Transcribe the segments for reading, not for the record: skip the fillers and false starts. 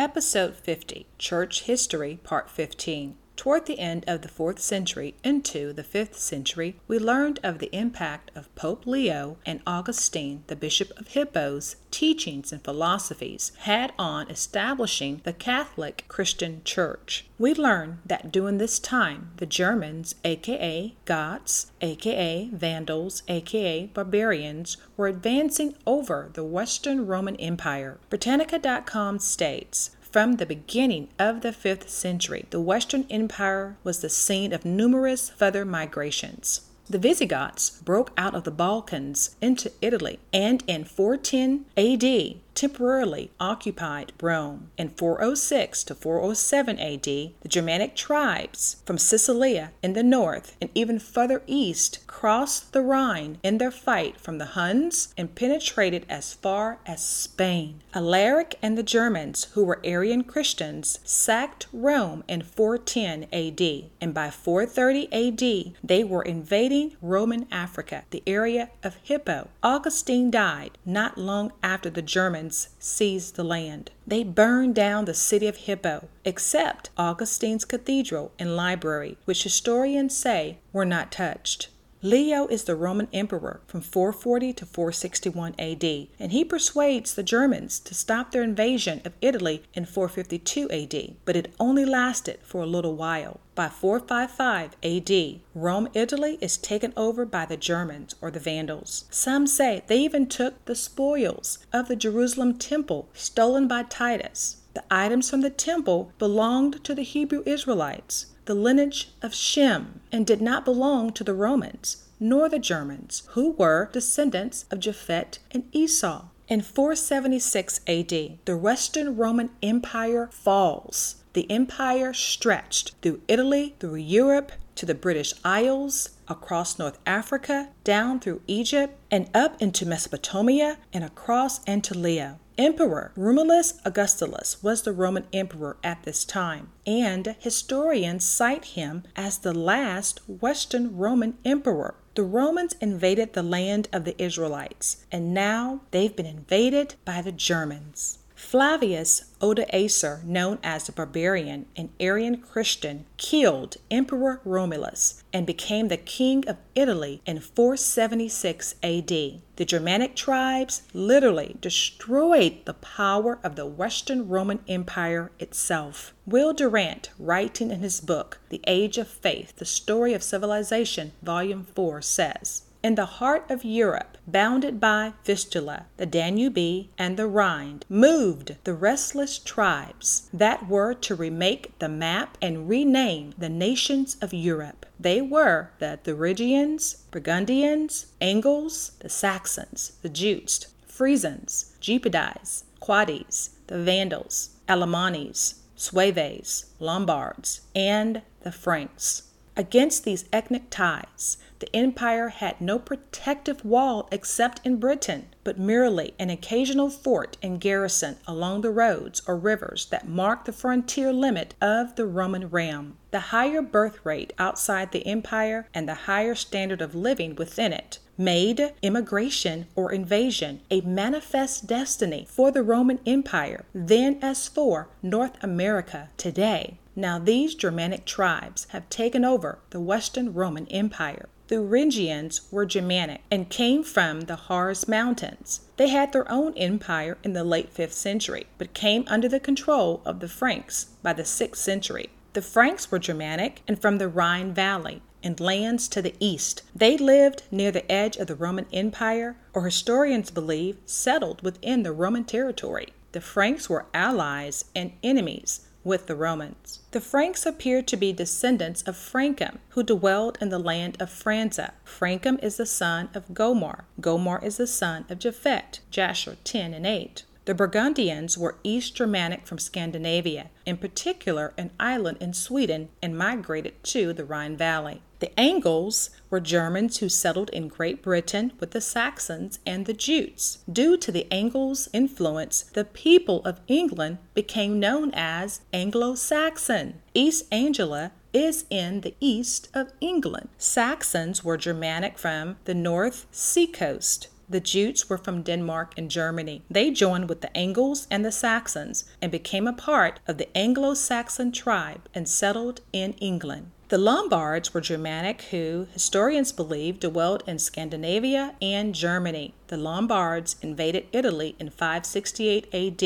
Episode 50, Church History, Part 15. Toward the end of the 4th century into the 5th century, we learned of the impact of Pope Leo and Augustine, the Bishop of Hippo's, teachings and philosophies had on establishing the Catholic Christian Church. We learn that during this time, the Germans, aka Goths, aka Vandals, aka Barbarians, were advancing over the Western Roman Empire. Britannica.com states, from the beginning of the 5th century, the Western Empire was the scene of numerous further migrations. The Visigoths broke out of the Balkans into Italy and in 410 AD temporarily occupied Rome. In 406 to 407 AD, the Germanic tribes from Sicilia in the north and even further east crossed the Rhine in their fight from the Huns and penetrated as far as Spain. Alaric and the Germans, who were Arian Christians, sacked Rome in 410 AD, and by 430 AD, they were invading Roman Africa, the area of Hippo. Augustine died not long after the Germans seized the land. They burned down the city of Hippo, except Augustine's cathedral and library, which historians say were not touched. Leo is the Roman emperor from 440 to 461 AD, and he persuades the Germans to stop their invasion of Italy in 452 AD, but it only lasted for a little while. By 455 AD, Rome, Italy is taken over by the Germans or the Vandals. Some say they even took the spoils of the Jerusalem temple stolen by Titus. The items from the temple belonged to the Hebrew Israelites, the lineage of Shem, and did not belong to the Romans, nor the Germans, who were descendants of Japhet and Esau. In 476 AD, the Western Roman Empire falls. The empire stretched through Italy, through Europe, to the British Isles, across North Africa, down through Egypt, and up into Mesopotamia, and across Anatolia. Emperor Romulus Augustulus was the Roman emperor at this time, and historians cite him as the last Western Roman emperor. The Romans invaded the land of the Israelites, and now they've been invaded by the Germans. Flavius Odoacer, known as the Barbarian, an Arian Christian, killed Emperor Romulus and became the king of Italy in 476 AD. The Germanic tribes literally destroyed the power of the Western Roman Empire itself. Will Durant, writing in his book, The Age of Faith, The Story of Civilization, Volume 4, says, in the heart of Europe, bounded by Vistula, the Danube, and the Rhine, moved the restless tribes that were to remake the map and rename the nations of Europe. They were the Thuringians, Burgundians, Angles, the Saxons, the Jutes, Frisians, Japhethites, Quades, the Vandals, Alamannis, Sueves, Lombards, and the Franks. Against these ethnic ties, the empire had no protective wall except in Britain, but merely an occasional fort and garrison along the roads or rivers that marked the frontier limit of the Roman realm. The higher birth rate outside the empire and the higher standard of living within it made immigration or invasion a manifest destiny for the Roman Empire then as for North America today. Now these Germanic tribes have taken over the Western Roman Empire. The Thuringians were Germanic and came from the Harz Mountains. They had their own empire in the late 5th century, but came under the control of the Franks by the 6th century. The Franks were Germanic and from the Rhine Valley and lands to the east. They lived near the edge of the Roman Empire, or historians believe settled within the Roman territory. The Franks were allies and enemies with the Romans. The Franks appear to be descendants of Frankum, who dwelled in the land of Franza. Frankum is the son of Gomar. Gomar is the son of Japhet, Jasher 10 and 8. The Burgundians were East Germanic from Scandinavia, in particular an island in Sweden, and migrated to the Rhine Valley. The Angles were Germans who settled in Great Britain with the Saxons and the Jutes. Due to the Angles' influence, the people of England became known as Anglo-Saxon. East Anglia is in the east of England. Saxons were Germanic from the North Sea coast. The Jutes were from Denmark and Germany. They joined with the Angles and the Saxons and became a part of the Anglo-Saxon tribe and settled in England. The Lombards were Germanic who, historians believe, dwelled in Scandinavia and Germany. The Lombards invaded Italy in 568 AD.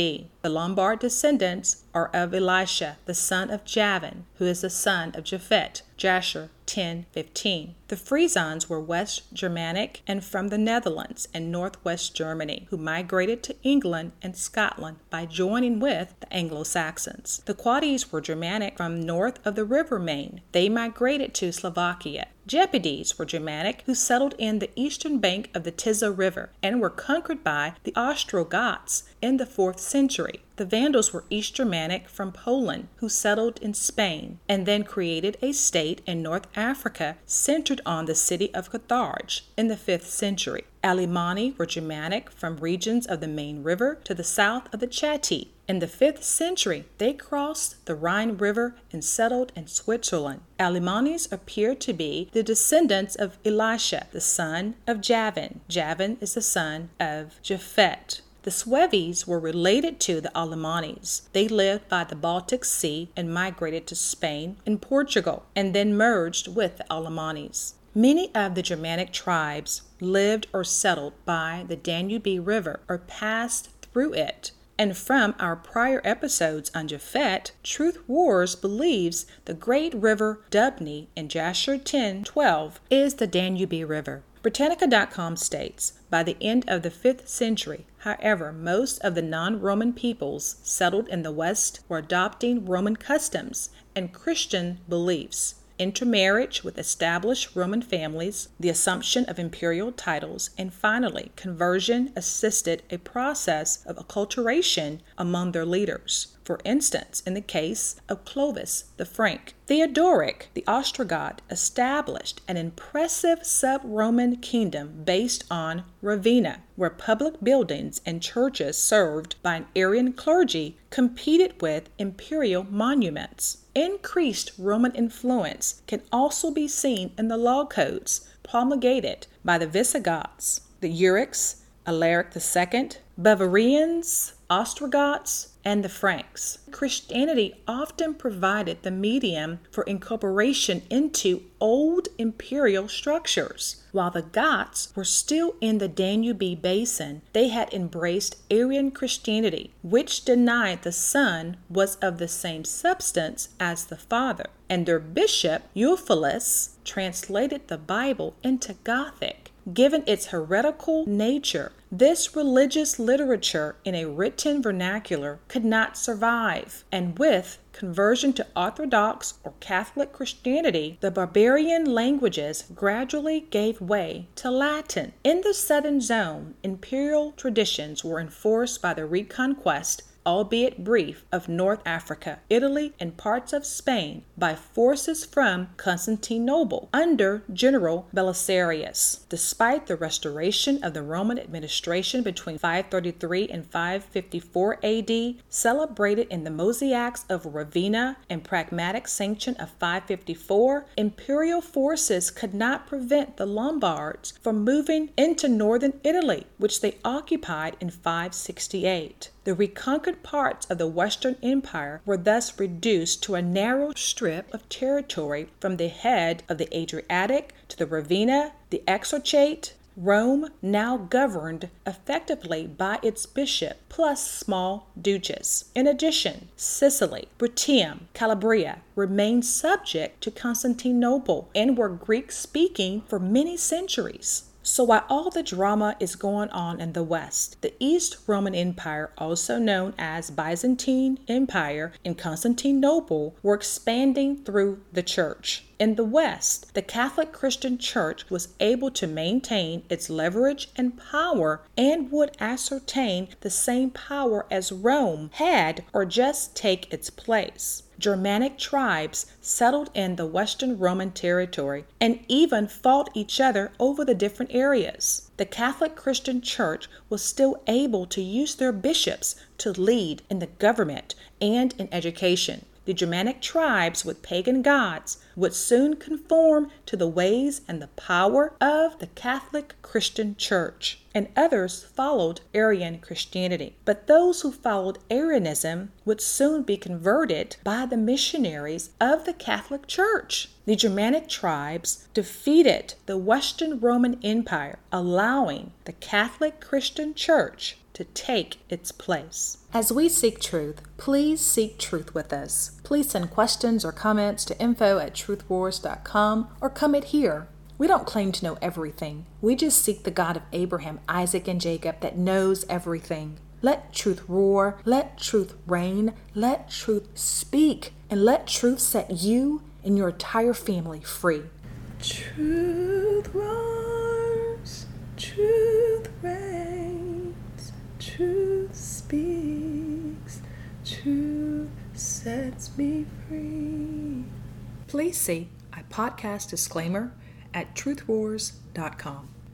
The Lombard descendants are of Elisha, the son of Javan, who is the son of Japhet, jasher 1015. The Frisians were West Germanic and from the Netherlands and northwest Germany, who migrated to England and Scotland by joining with the Anglo-Saxons. The Quades were Germanic from north of the River Main. They migrated to Slovakia. Jepides were Germanic who settled in the eastern bank of the Tisza River and were conquered by the Ostrogoths in the 4th century. The Vandals were East Germanic from Poland who settled in Spain and then created a state in North Africa centered on the city of Carthage in the 5th century. Alamanni were Germanic from regions of the main river to the south of the Chatti. In the 5th century, they crossed the Rhine River and settled in Switzerland. Alamannis appear to be the descendants of Elisha, the son of Javan. Javan is the son of Japhet. The Sueves were related to the Alamannis. They lived by the Baltic Sea and migrated to Spain and Portugal, and then merged with the Alamannis. Many of the Germanic tribes lived or settled by the Danube River or passed through it. And from our prior episodes on Japhet, Truth Wars believes the great river Dubny in Jasher 10:12 is the Danube River. Britannica.com states, by the end of the 5th century, however, most of the non-Roman peoples settled in the West were adopting Roman customs and Christian beliefs. Intermarriage with established Roman families, the assumption of imperial titles, and finally, conversion assisted a process of acculturation among their leaders. For instance, in the case of Clovis the Frank, Theodoric the Ostrogoth established an impressive sub-Roman kingdom based on Ravenna, where public buildings and churches served by an Arian clergy competed with imperial monuments. Increased Roman influence can also be seen in the law codes promulgated by the Visigoths, the Eurics, Alaric II, Bavarians, Ostrogoths, and the Franks. Christianity often provided the medium for incorporation into old imperial structures. While the Goths were still in the Danube basin, they had embraced Arian Christianity, which denied the Son was of the same substance as the Father, and their bishop, Ulfilas, translated the Bible into Gothic. Given its heretical nature, this religious literature in a written vernacular could not survive, and with conversion to Orthodox or Catholic Christianity, the barbarian languages gradually gave way to Latin. In the southern zone, imperial traditions were enforced by the reconquest, albeit brief, of North Africa, Italy, and parts of Spain by forces from Constantinople under General Belisarius. Despite the restoration of the Roman administration between 533 and 554 AD, celebrated in the Mosaics of Ravenna and pragmatic sanction of 554, imperial forces could not prevent the Lombards from moving into northern Italy, which they occupied in 568. The reconquered parts of the Western Empire were thus reduced to a narrow strip of territory from the head of the Adriatic to the Ravenna, the Exarchate, Rome, now governed effectively by its bishop, plus small duchies. In addition, Sicily, Bruttium, Calabria remained subject to Constantinople and were Greek-speaking for many centuries. So while all the drama is going on in the West, the East Roman Empire, also known as Byzantine Empire, and Constantinople were expanding through the church. In the West, the Catholic Christian Church was able to maintain its leverage and power and would ascertain the same power as Rome had or just take its place. Germanic tribes settled in the Western Roman territory and even fought each other over the different areas. The Catholic Christian Church was still able to use their bishops to lead in the government and in education. the Germanic tribes with pagan gods would soon conform to the ways and the power of the Catholic Christian Church, and others followed Arian Christianity. But those who followed Arianism would soon be converted by the missionaries of the Catholic Church. The Germanic tribes defeated the Western Roman Empire, allowing the Catholic Christian Church to take its place. As we seek truth, please seek truth with us. Please send questions or comments to info@truthwars.com or comment here. We don't claim to know everything. We just seek the God of Abraham, Isaac, and Jacob that knows everything. Let truth roar, let truth reign, let truth speak, and let truth set you and your entire family free. Truth roars, truth reigns, truth speaks, truth sets me free. Please see a podcast disclaimer at truthwars.com.